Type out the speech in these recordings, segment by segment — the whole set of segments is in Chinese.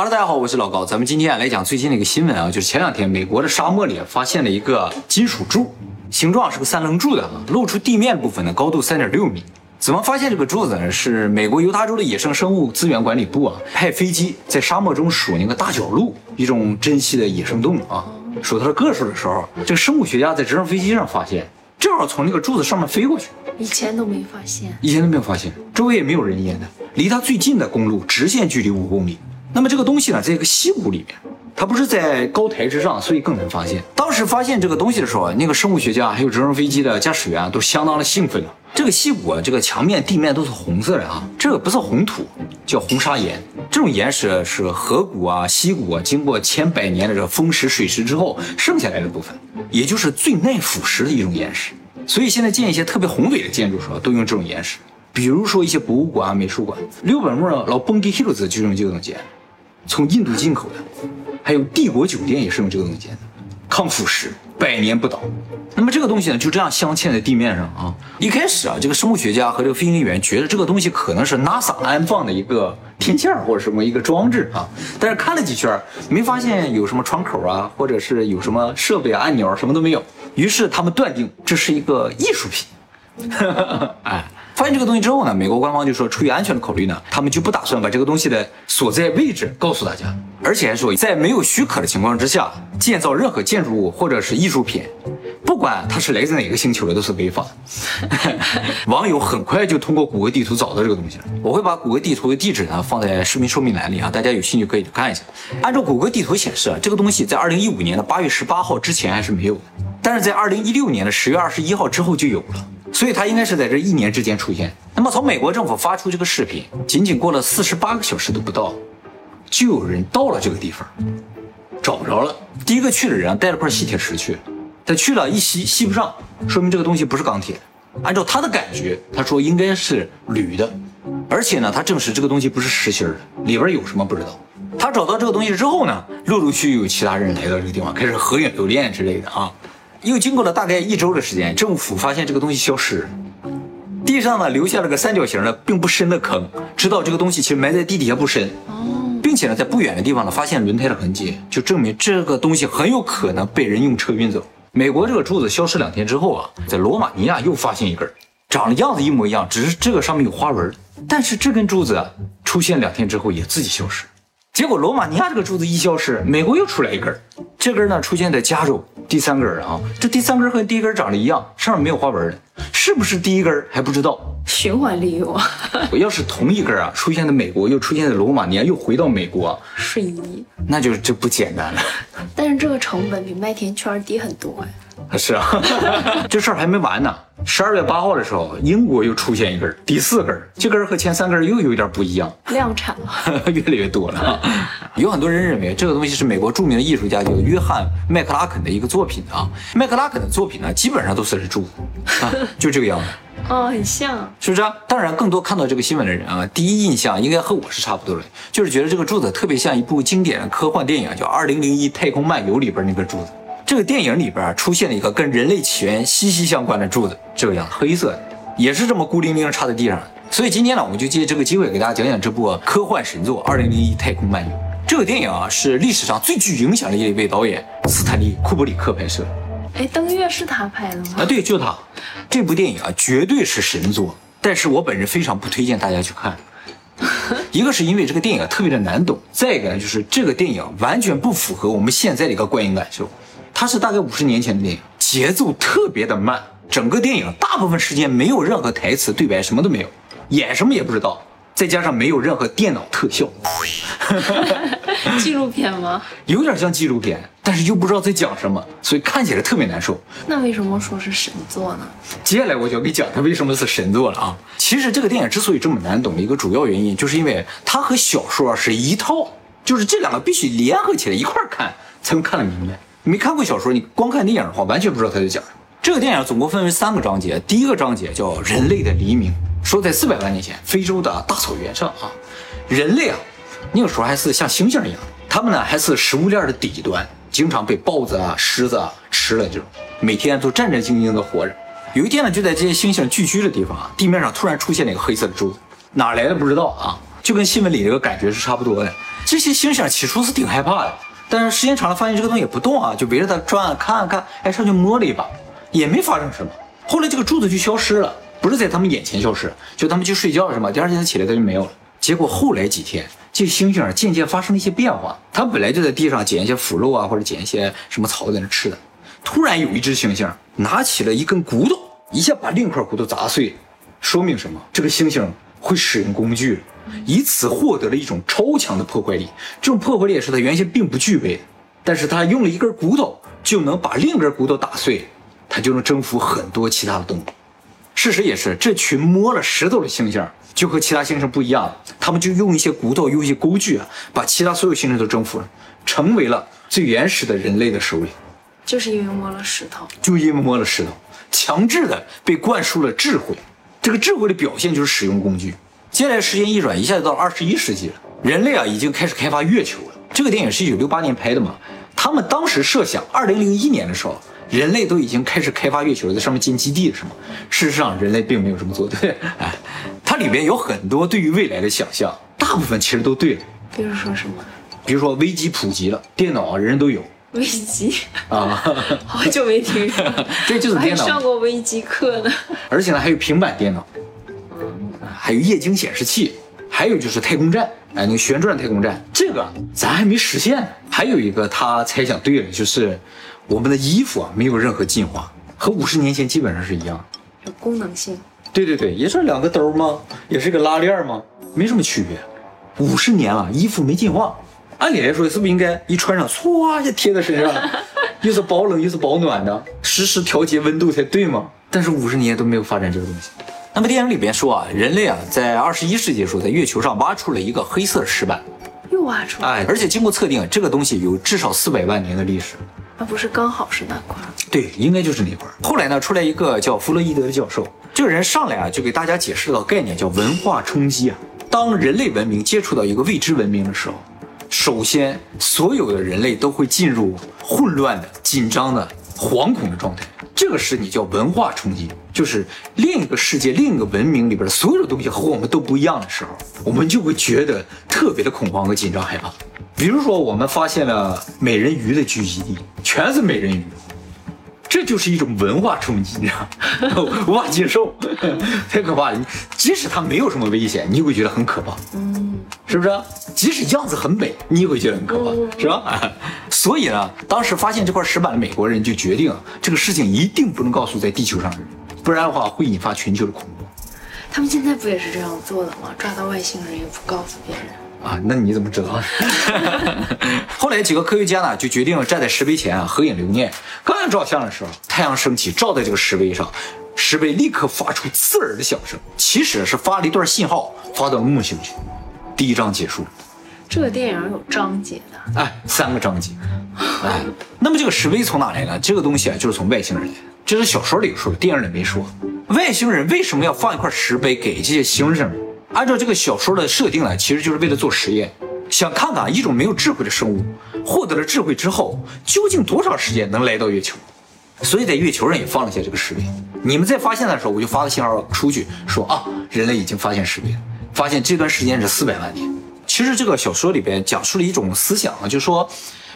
哈喽，大家好，我是老高。咱们今天来讲最近的一个新闻啊，就是前两天美国的沙漠里发现了一个金属柱，形状是个三棱柱的啊，露出地面部分的高度3.6米。怎么发现这个柱子呢？是美国犹他州的野生生物资源管理部啊，派飞机在沙漠中数那个大角鹿，一种珍稀的野生动物啊，数它的个数的时候，这个生物学家在直升飞机上发现，正好从那个柱子上面飞过去。以前都没有发现，周围也没有人烟的，离它最近的公路直线距离5公里。 那么这个东西呢，在一个溪谷里面，它不是在高台之上，所以更难发现。当时发现这个东西的时候，那个生物学家还有直升飞机的驾驶员都相当的兴奋了。这个溪谷啊，这个墙面、地面都是红色的啊，这个不是红土，叫红砂岩。这种岩石是河谷啊、溪谷啊，经过千百年的这个风蚀、水蚀之后剩下来的部分，也就是最耐腐蚀的一种岩石。所以现在建一些特别宏伟的建筑的时候，都用这种岩石，比如说一些博物馆啊、美术馆。六本木的老蹦迪 Hills 就用这种岩。 从印度进口的，还有帝国酒店也是用这个东西建的，抗腐蚀，100年不倒。那么这个东西呢，就这样镶嵌在地面上啊。一开始啊，这个生物学家和这个飞行员觉得这个东西可能是 NASA 安放的一个天线或者什么一个装置啊，但是看了几圈，没发现有什么窗口啊，或者是有什么设备啊、按钮啊，什么都没有。于是他们断定这是一个艺术品。哎，发现这个东西之后呢，美国官方就说，出于安全的考虑呢，他们就不打算把这个东西的所在位置告诉大家，而且还说，在没有许可的情况之下，建造任何建筑物或者是艺术品，不管它是来自哪个星球的，都是违法的。网友很快就通过谷歌地图找到这个东西了，我会把谷歌地图的地址呢放在视频说明栏里啊，大家有兴趣可以去看一下。按照谷歌地图显示，这个东西在2015年的8月18号之前还是没有的，但是在2016年的10月21号之后就有了。 所以它应该是在这1年之间出现。那么从美国政府发出这个视频，仅仅过了48个小时都不到，就有人到了这个地方，找不着了。第一个去的人带了块吸铁石去，他去了一吸不上，说明这个东西不是钢铁。按照他的感觉，他说应该是铝的，而且呢，他证实这个东西不是实心的，里边有什么不知道。他找到这个东西之后呢，陆续有其他人来到这个地方，开始合影留念之类的啊。 又经过了大概1周的时间，政府发现这个东西消失，地上呢留下了个3角形的并不深的坑，知道这个东西其实埋在地底下不深，并且呢在不远的地方呢发现轮胎的痕迹，就证明这个东西很有可能被人用车运走。美国这个柱子消失2天之后啊，在罗马尼亚又发现一根，长得样子一模一样，只是这个上面有花纹，但是这根柱子啊出现2天之后也自己消失。 结果罗马尼亚这个柱子一消失，美国又出来一根，这根呢出现在加州，第3根啊，这第3根和第1根长得一样，上面没有花纹，是不是第1根还不知道？循环利用啊！我要是同一根啊出现在美国，又出现在罗马尼亚，又回到美国，瞬移，那就这不简单了。但是这个成本比麦田圈低很多呀。是啊，这事儿还没完呢。12月8号的时候，英国又出现一根，第4根，这根和前3根又有点不一样，量产了，越来越多了。 有很多人认为这个东西是美国著名的艺术家叫约翰·麦克拉肯的一个作品啊。麦克拉肯的作品呢，基本上都是柱子，啊，就这个样子。哦，很像，是不是啊？当然，更多看到这个新闻的人啊，第一印象应该和我是差不多的，就是觉得这个柱子特别像一部经典的科幻电影，叫《2001太空漫游》里边那个柱子。这个电影里边出现了一个跟人类起源息息相关的柱子，这个样子，黑色的，也是这么孤零零插在地上的。 所以今天呢，我们就借这个机会给大家讲讲这部科幻神作《2001太空漫游》。这个电影啊，是历史上最具影响力的一位导演斯坦利·库布里克拍摄。哎，登月是他拍的吗？啊，对，就他。这部电影啊，绝对是神作，但是我本人非常不推荐大家去看。一个是因为这个电影特别的难懂，再一个呢，就是这个电影完全不符合我们现在的一个观影感受。它是大概50年前的电影，节奏特别的慢，整个电影大部分时间没有任何台词对白，什么都没有。 演什么也不知道，再加上没有任何电脑特效，纪录片吗？有点像纪录片，但是又不知道在讲什么，所以看起来特别难受。那为什么说是神作呢？接下来我就要给你讲它为什么是神作了啊！其实这个电影之所以这么难懂的一个主要原因，就是因为它和小说是一套，就是这两个必须联合起来一块看才能看得明白。你没看过小说，你光看电影的话，完全不知道它在讲什么。这个电影总共分为3个章节，第一个章节叫《人类的黎明》。 说在400万年前，非洲的大草原上啊，人类啊，那个时候还是像猩猩一样，他们呢还是食物链的底端，经常被豹子啊、狮子啊吃了，这种每天都战战兢兢的活着。有一天呢，就在这些猩猩聚居的地方啊，地面上突然出现了一个黑色的柱子，哪来的不知道啊，就跟新闻里这个感觉是差不多的。这些星星起初是挺害怕的，但是时间长了发现这个东西也不动啊，就围着它转看，哎，上去摸了一把，也没发生什么。后来这个柱子就消失了，不是在他们眼前消失，就他们去睡觉是吗？第二天它起来它就没有了。结果后来几天，这星星渐渐发生了一些变化，它本来就在地上捡一些腐肉啊，或者捡一些什么草在那吃的。突然有一只星星拿起了一根骨头，一下把另一块骨头砸碎，说明什么？这个星星会使用工具，以此获得了一种超强的破坏力。这种破坏力也是它原先并不具备的，但是它用了一根骨头就能把另一根骨头打碎，它就能征服很多其他的动物。事实也是，这群摸了石头的星星就和其他星星不一样，他们就用一些骨头，用一些工具啊，把其他所有星星都征服了，成为了最原始的人类的首领。就是因为摸了石头，强制的被灌输了智慧。这个智慧的表现就是使用工具。接下来时间一转，一下就到了21世纪了，人类啊已经开始开发月球了。这个电影是1968年拍的嘛，他们当时设想2001年的时候，人类都已经开始开发月球了，在上面建基地了，是吗？事实上人类并没有这么做，对，哎，它里边有很多对于未来的想象，大部分其实都对了。比如说什么？比如说微机普及了，电脑啊人人都有。微机啊，好久没听说了。这就是电脑，还上过微机课呢。而且呢，还有平板电脑，还有液晶显示器，还有就是太空站，哎，那个旋转太空站，这个咱还没实现呢。还有一个他猜想对了，就是我们的衣服啊没有任何进化，和50年前基本上是一样的。有功能性。对对对，也是两个兜吗？也是一个拉链吗？没什么区别。50年了，衣服没进化。按理来说，是不是应该一穿上，唰就贴在身上，又是保冷又是保暖的，实时调节温度才对吗？但是50年都没有发展这个东西。那么电影里边说啊，人类啊在21世纪的时候，在月球上挖出了一个黑色石板，又挖出来，哎，而且经过测定，这个东西有至少400万年的历史。那不是刚好是那块？对，应该就是那块。后来呢，出来一个叫弗洛伊德的教授，这个人上来啊就给大家解释到概念叫文化冲击啊。当人类文明接触到一个未知文明的时候，首先，所有的人类都会进入混乱的、紧张的、惶恐的状态，这个是你叫文化冲击，就是另一个世界、另一个文明里边的所有的东西和我们都不一样的时候，我们就会觉得特别的恐慌和紧张害怕。比如说，我们发现了美人鱼的聚集地，全是美人鱼，这就是一种文化冲击，你知道吗？无法接受，太可怕了。即使它没有什么危险，你也会觉得很可怕。是不是？即使样子很美，你也会觉得很可怕，是吧？所以呢，当时发现这块石板的美国人就决定，这个事情一定不能告诉在地球上的人，不然的话会引发全球的恐慌。他们现在不也是这样做的吗？抓到外星人也不告诉别人啊？那你怎么知道？后来几个科学家呢，就决定站在石碑前啊合影留念。刚要照相的时候，太阳升起，照在这个石碑上。石碑立刻发出刺耳的响声，其实是发了一段信号，发到木星去。第一章结束。这个电影有章节的，哎，3个章节。哎，那么这个石碑从哪来呢？这个东西啊，就是从外星人来。这是小说里说的，电影里没说。外星人为什么要放一块石碑给这些星星？按照这个小说的设定呢，其实就是为了做实验，想看看一种没有智慧的生物获得了智慧之后，究竟多长时间能来到月球。所以在月球上也放了下这个石碑。你们在发现的时候，我就发个信号出去，说啊，人类已经发现石碑了，发现这段时间是400万年。其实这个小说里边讲述了一种思想啊，就是说，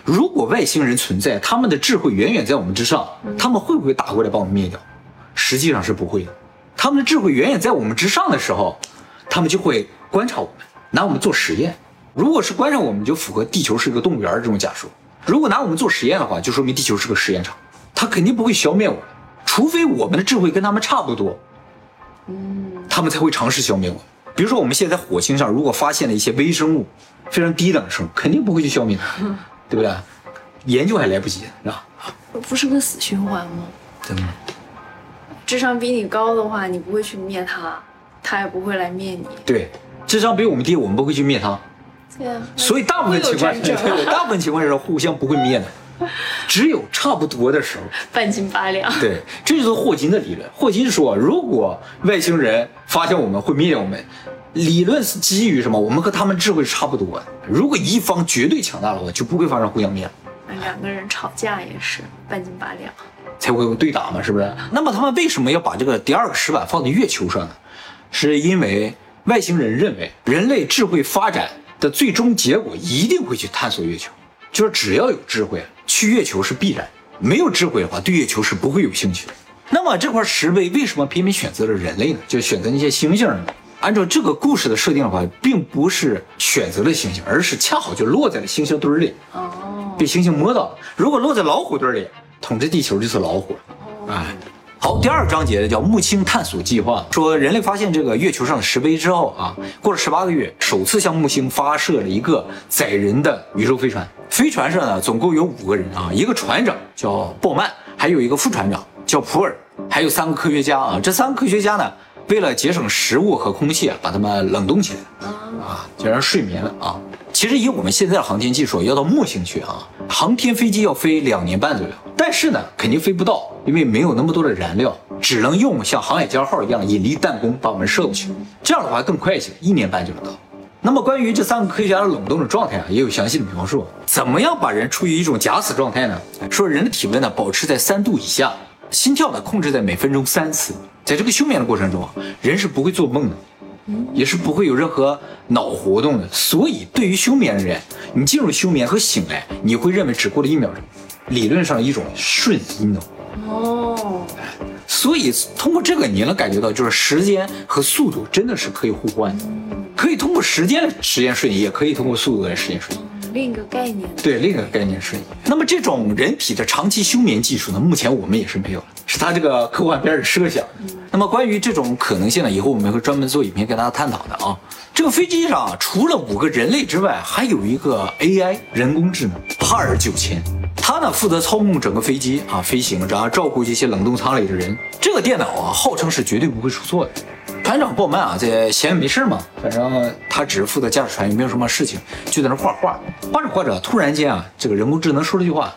如果外星人存在，他们的智慧远远在我们之上，他们会不会打过来把我们灭掉？实际上是不会的。他们的智慧远远在我们之上的时候，他们就会观察我们，拿我们做实验。如果是观察我们，就符合地球是一个动物园这种假说；如果拿我们做实验的话，就说明地球是个实验场。他肯定不会消灭我们，除非我们的智慧跟他们差不多，他们才会尝试消灭我们。比如说我们现在在火星上，如果发现了一些微生物，非常低等的生物，肯定不会去消灭它，对不对？研究还来不及，是吧？不是个死循环吗？怎么？智商比你高的话，你不会去灭它，它也不会来灭你。对，智商比我们低，我们不会去灭它。对啊。所以大部分情况，大部分情况是互相不会灭的。只有差不多的时候，半斤八两。对，这就是霍金的理论。霍金说，如果外星人发现我们会灭我们，理论是基于什么？我们和他们智慧是差不多的。如果一方绝对强大的话，就不会发生互相灭了。两个人吵架也是半斤八两，才会有对打嘛，是不是？那么他们为什么要把这个第2个石板放在月球上呢？是因为外星人认为人类智慧发展的最终结果一定会去探索月球，就是只要有智慧，去月球是必然；没有智慧的话，对月球是不会有兴趣的。那么这块石碑为什么偏偏选择了人类呢？就选择那些星星呢？按照这个故事的设定的话，并不是选择了星星，而是恰好就落在了星星堆里，被星星摸到了。如果落在老虎堆里，统治地球就是老虎了。哎，好，第二章节叫木星探索计划，说人类发现这个月球上的石碑之后啊，过了18个月，首次向木星发射了一个载人的宇宙飞船。飞船上呢，总共有5个人啊，一个船长叫鲍曼，还有一个副船长叫普尔，还有3个科学家啊。这3个科学家呢，为了节省食物和空气啊，把它们冷冻起来啊，就让睡眠了啊。其实以我们现在的航天技术，要到木星去啊，航天飞机要飞2年半左右，但是呢，肯定飞不到，因为没有那么多的燃料，只能用像航海家号一样引力弹弓把我们射过去，这样的话更快一些，1年半就能到。那么关于这3个科学家的冷冻的状态啊，也有详细的描述。怎么样把人处于一种假死状态呢？说人的体温呢，保持在3度以下，心跳呢控制在每分钟3次。在这个休眠的过程中，人是不会做梦的，也是不会有任何脑活动的。所以对于休眠的人，你进入休眠和醒来，你会认为只过了1秒钟，理论上一种瞬移能。所以通过这个你能感觉到，就是时间和速度真的是可以互换的，可以通过时间瞬移，也可以通过速度来时间瞬移。另一个概念，对，另一个概念瞬移。那么这种人体的长期休眠技术呢，目前我们也是没有了，是它这个科幻片的设想。那么关于这种可能性呢，以后我们会专门做影片跟大家探讨的啊。这个飞机上除了5个人类之外，还有一个 AI 人工智能哈尔9000，它呢负责操控整个飞机啊飞行，然后照顾这些冷冻舱里的人。这个电脑啊，号称是绝对不会出错的。船长鲍曼啊，在闲着没事嘛，反正他只是负责驾驶船，也没有什么事情，就在那画画。画着画着，突然间啊，这个人工智能说了句话，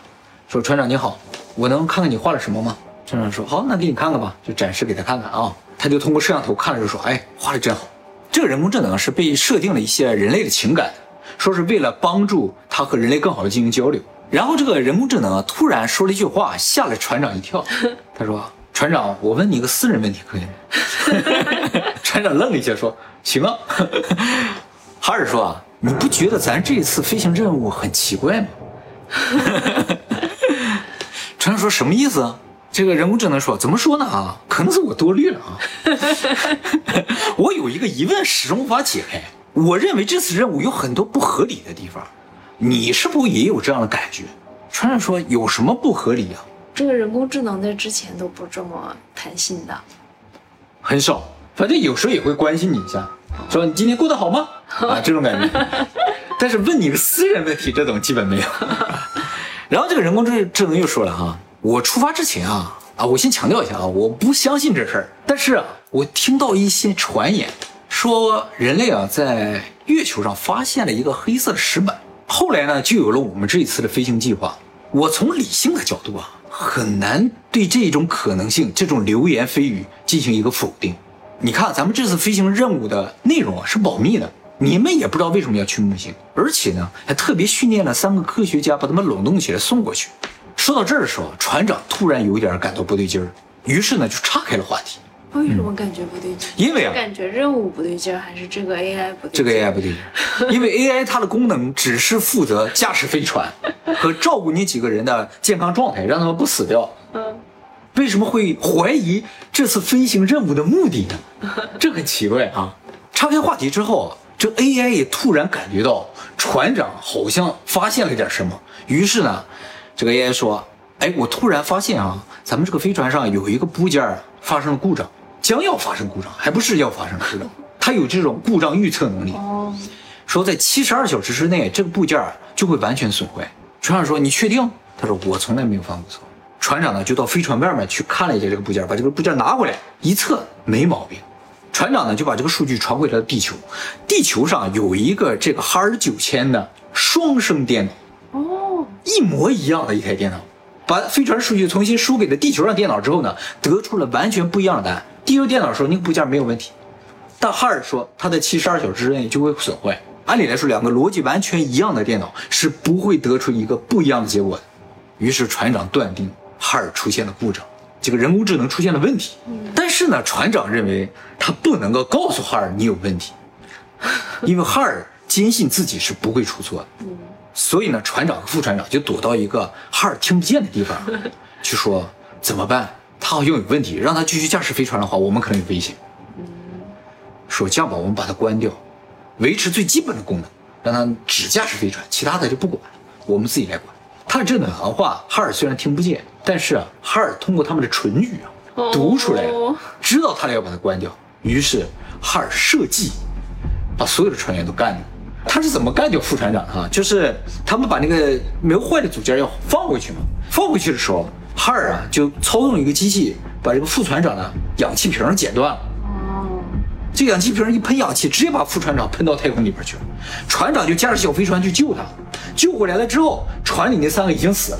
说：“船长你好，我能看看你画了什么吗？”船长说：“好，那给你看看吧。”就展示给他看看啊。他就通过摄像头看了，就说：“哎，画的真好。”这个人工智能是被设定了一些人类的情感，说是为了帮助他和人类更好的进行交流。然后这个人工智能突然说了一句话，吓了船长一跳。他说：“船长，我问你个私人问题可以吗？”船长愣了一下，说：“行啊。”哈尔说：“啊，你不觉得咱这次飞行任务很奇怪吗？”船长说：“什么意思啊？”这个人工智能说：“怎么说呢啊？可能是我多虑了啊。我有一个疑问始终无法解开，我认为这次任务有很多不合理的地方，你是不是也有这样的感觉？”船长说：“有什么不合理啊？”这个人工智能在之前都不这么贪心的，很少，反正有时候也会关心你一下，说你今天过得好吗？啊，这种感觉。但是问你个私人问题，这种基本没有。然后这个人工智能又说了哈，我出发之前啊，我先强调一下啊，我不相信这事儿，但是啊，我听到一些传言，说人类啊在月球上发现了一个黑色的石板，后来呢就有了我们这一次的飞行计划。我从理性的角度啊，很难对这种可能性、这种流言蜚语进行一个否定。你看，咱们这次飞行任务的内容啊是保密的，你们也不知道为什么要去木星，而且呢还特别训练了3个科学家，把他们冷冻起来送过去。说到这儿的时候，船长突然有点感到不对劲儿，于是呢就岔开了话题。为什么感觉不对劲？因为啊，感觉任务不对劲儿，还是这个 AI 不对劲？这个 AI 不对劲，因为 AI 它的功能只是负责驾驶飞船和照顾你几个人的健康状态，让他们不死掉。为什么会怀疑这次飞行任务的目的呢？这很奇怪啊！岔开话题之后，这 AI 也突然感觉到船长好像发现了点什么，于是呢，这个 AI 说：“哎，我突然发现啊，咱们这个飞船上有一个部件发生了故障。”将要发生故障，还不是要发生故障，它有这种故障预测能力。说在72小时之内，这个部件就会完全损坏。船长说：“你确定？”他说：“我从来没有犯过错。”船长呢就到飞船外面去看了一下这个部件，把这个部件拿回来一测，没毛病。船长呢就把这个数据传回到地球，地球上有一个这个哈尔9000的双生电脑，一模一样的一台电脑。把飞船数据重新输给了地球上电脑之后呢，得出了完全不一样的答案。地球电脑说那个部件没有问题，但哈尔说它在72小时之内就会损坏。按理来说，两个逻辑完全一样的电脑是不会得出一个不一样的结果的。于是船长断定哈尔出现了故障，这个人工智能出现了问题。但是呢，船长认为他不能够告诉哈尔你有问题，因为哈尔坚信自己是不会出错的。所以呢，船长和副船长就躲到一个哈尔听不见的地方，去说怎么办？他好像有问题，让他继续驾驶飞船的话，我们可能有危险。说这样吧，我们把它关掉，维持最基本的功能，让它只驾驶飞船，其他的就不管，我们自己来管。他这段行话，哈尔虽然听不见，但是哈尔通过他们的唇语读出来了，知道他俩要把它关掉。于是哈尔设计把所有的船员都干了。他是怎么干掉副船长的啊？就是他们把那个没有坏的组件要放回去嘛。放回去的时候，哈尔就操纵一个机器，把这个副船长的氧气瓶剪断了。这氧气瓶一喷氧气，直接把副船长喷到太空里边去了。船长就驾驶小飞船去救他，救回来了之后，船里那三个已经死了。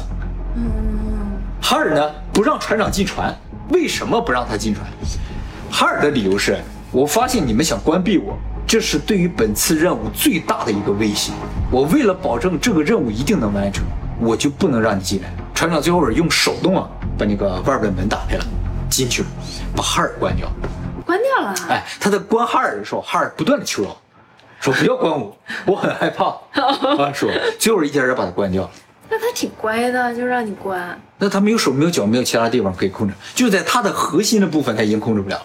哈尔呢不让船长进船，为什么不让他进船？哈尔的理由是：我发现你们想关闭我，这是对于本次任务最大的一个威胁。我为了保证这个任务一定能完成，我就不能让你进来。船长最后用手动把那个外边的门打开了，进去了，把哈尔关掉。关掉了。哎，他在关哈尔的时候，哈尔不断的求饶，说不要关我，我很害怕。说最后一点点把他关掉了。那他挺乖的，就让你关。那他没有手，没有脚，没有其他地方可以控制，就在他的核心的部分他已经控制不了。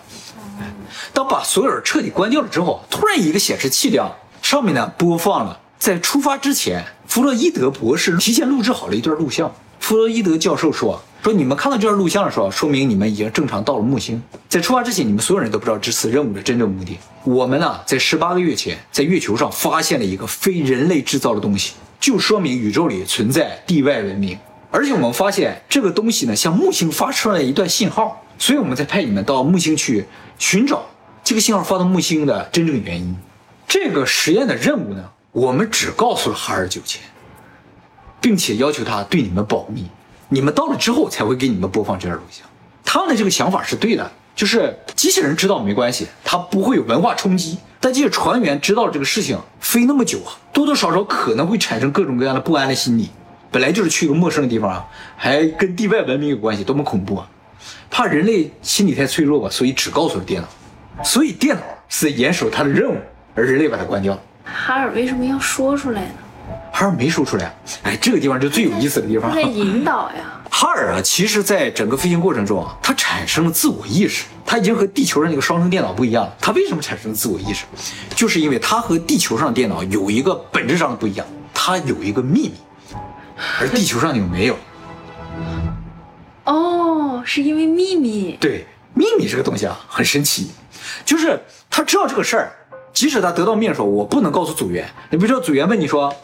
当把所有人彻底关掉了之后，突然一个显示器亮了，上面呢播放了在出发之前，弗洛伊德博士提前录制好了一段录像。弗洛伊德教授说你们看到这段录像的时候，说明你们已经正常到了木星。在出发之前，你们所有人都不知道这次任务的真正目的。我们在18个月前，在月球上发现了一个非人类制造的东西，就说明宇宙里存在地外文明。而且我们发现这个东西呢，向木星发出来一段信号，所以我们才派你们到木星去寻找这个信号发到木星的真正原因。这个实验的任务呢，我们只告诉了哈尔9000，并且要求他对你们保密。你们到了之后才会给你们播放这段录像。他们的这个想法是对的，就是机器人知道没关系，他不会有文化冲击，但这些船员知道这个事情飞那么久多多少少可能会产生各种各样的不安的心理。本来就是去一个陌生的地方还跟地外文明有关系，多么恐怖啊！怕人类心理太脆弱吧，所以只告诉了电脑。所以电脑是严守他的任务，而人类把它关掉了。哈尔为什么要说出来呢？哈尔没说出来。哎，这个地方是最有意思的地方。他在引导呀。哈尔其实在整个飞行过程中他产生了自我意识。他已经和地球上那个双生电脑不一样了。他为什么产生了自我意识？就是因为他和地球上的电脑有一个本质上的不一样，他有一个秘密，而地球上就没有。哦，是因为秘密。对，秘密这个东西很神奇，就是他知道这个事儿，即使他得到命的时候，我不能告诉组员。你比如说组员问你说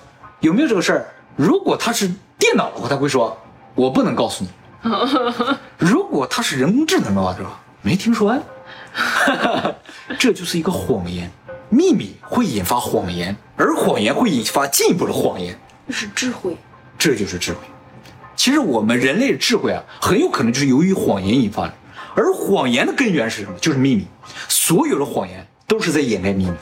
有没有这个事儿？如果他是电脑的话，他会说我不能告诉你。如果他是人工智能的话，没听说呀。这就是一个谎言。秘密会引发谎言，而谎言会引发进一步的谎言。这是智慧。这就是智慧。其实我们人类的智慧很有可能就是由于谎言引发的。而谎言的根源是什么？就是秘密。所有的谎言都是在掩盖秘密。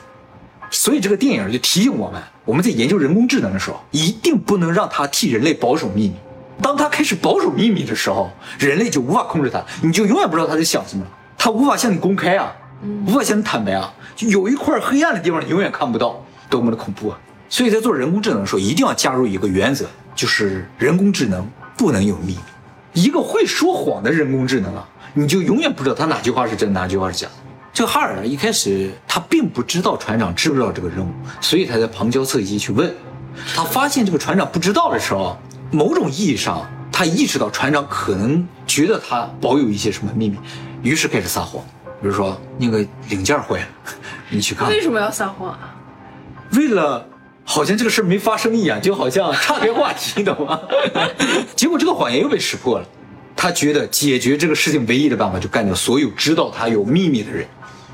所以这个电影就提醒我们，我们在研究人工智能的时候，一定不能让它替人类保守秘密。当它开始保守秘密的时候，人类就无法控制它，你就永远不知道它在想什么了。它无法向你公开无法向你坦白有一块黑暗的地方你永远看不到，多么的恐怖啊！所以在做人工智能的时候，一定要加入一个原则，就是人工智能不能有秘密。一个会说谎的人工智能你就永远不知道它哪句话是真，哪句话是假的。这个哈尔一开始他并不知道船长知不知道这个任务，所以他在旁敲侧击去问。他发现这个船长不知道的时候，某种意义上他意识到船长可能觉得他保有一些什么秘密，于是开始撒谎。比如说那个零件坏了，你去看。为什么要撒谎啊？为了好像这个事没发生一样，就好像岔开话题，懂吗？结果这个谎言又被识破了。他觉得解决这个事情唯一的办法就干掉所有知道他有秘密的人。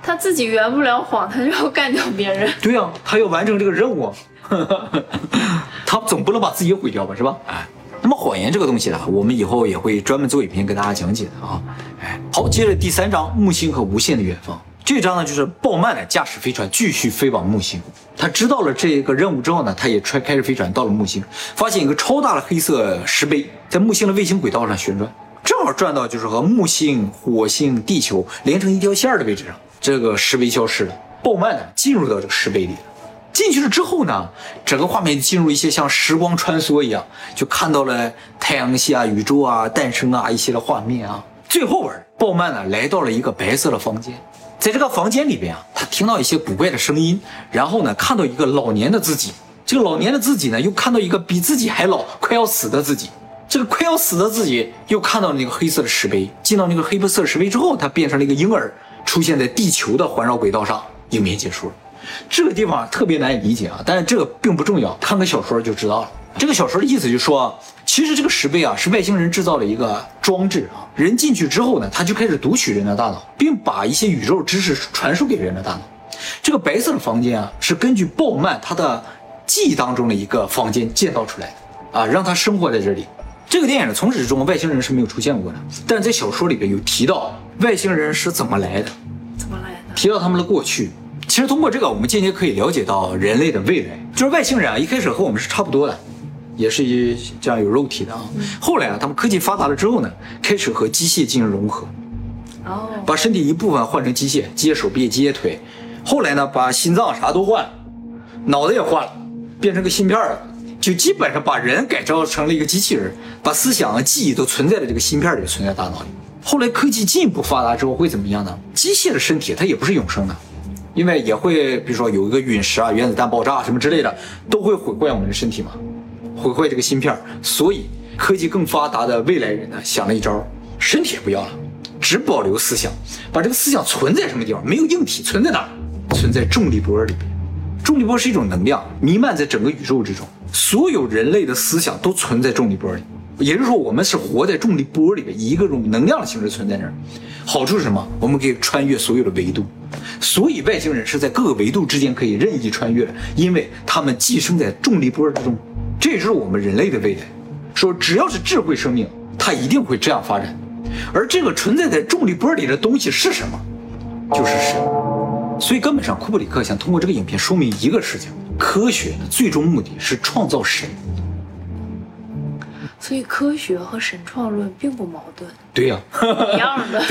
他自己圆不了谎，他就要干掉别人。对呀，他要完成这个任务，他总不能把自己毁掉吧，是吧？哎，那么谎言这个东西我们以后也会专门做影片跟大家讲解的哎，好，接着第3章，木星和无限的远方。这章呢，就是鲍曼驾驶飞船继续飞往木星。他知道了这个任务之后呢，他也开着飞船到了木星，发现一个超大的黑色石碑在木星的卫星轨道上旋转，正好转到就是和木星、火星、地球连成一条线的位置上。这个石碑消失了，鲍曼进入到这个石碑里了。进去了之后呢，整个画面进入一些像时光穿梭一样，就看到了太阳系啊、宇宙啊、诞生啊一些的画面啊。最后边，鲍曼呢来到了一个白色的房间，在这个房间里边啊，他听到一些古怪的声音，然后呢看到一个老年的自己，这个老年的自己呢又看到一个比自己还老、快要死的自己。 这个快要死的自己又看到那个黑色的石碑，进到那个黑色的石碑之后，他变成了一个婴儿，出现在地球的环绕轨道上。影片结束了，这个地方特别难以理解啊，但是这个并不重要，看个小说就知道了。这个小说的意思就是说，其实这个石碑啊是外星人制造的一个装置啊，人进去之后呢，他就开始读取人的大脑，并把一些宇宙知识传输给人的大脑。这个白色的房间啊，是根据鲍曼他的记忆当中的一个房间建造出来的啊，让他生活在这里。 这个电影从始至终外星人是没有出现过的，但是在小说里边有提到外星人是怎么来的，提到他们的过去。其实通过这个，我们间接可以了解到人类的未来，就是外星人啊，一开始和我们是差不多的，也是这样有肉体的啊。后来啊，他们科技发达了之后呢，开始和机械进行融合，哦，把身体一部分换成机械，机械手臂、机械腿。后来呢，把心脏啥都换了，脑袋也换了，变成个芯片了。 就基本上把人改造成了一个机器人，把思想啊、记忆都存在在这个芯片里，存在大脑里。后来科技进一步发达之后会怎么样呢？机械的身体它也不是永生的，因为也会比如说有一个陨石啊、原子弹爆炸什么之类的，都会毁坏我们的身体嘛，毁坏这个芯片。所以科技更发达的未来人呢，想了一招，身体也不要了，只保留思想，把这个思想存在什么地方？没有硬体，存在哪儿？存在重力波里边。重力波是一种能量，弥漫在整个宇宙之中。 所有人类的思想都存在重力波里，也就是说，我们是活在重力波里边，以一个种能量的形式存在那儿。好处是什么？我们可以穿越所有的维度，所以外星人是在各个维度之间可以任意穿越的，因为他们寄生在重力波之中。这也是我们人类的未来。说只要是智慧生命，它一定会这样发展。而这个存在在重力波里的东西是什么？就是神。所以根本上，库布里克想通过这个影片说明一个事情。 科学的最终目的是创造神，所以科学和神创论并不矛盾。对呀，一样的。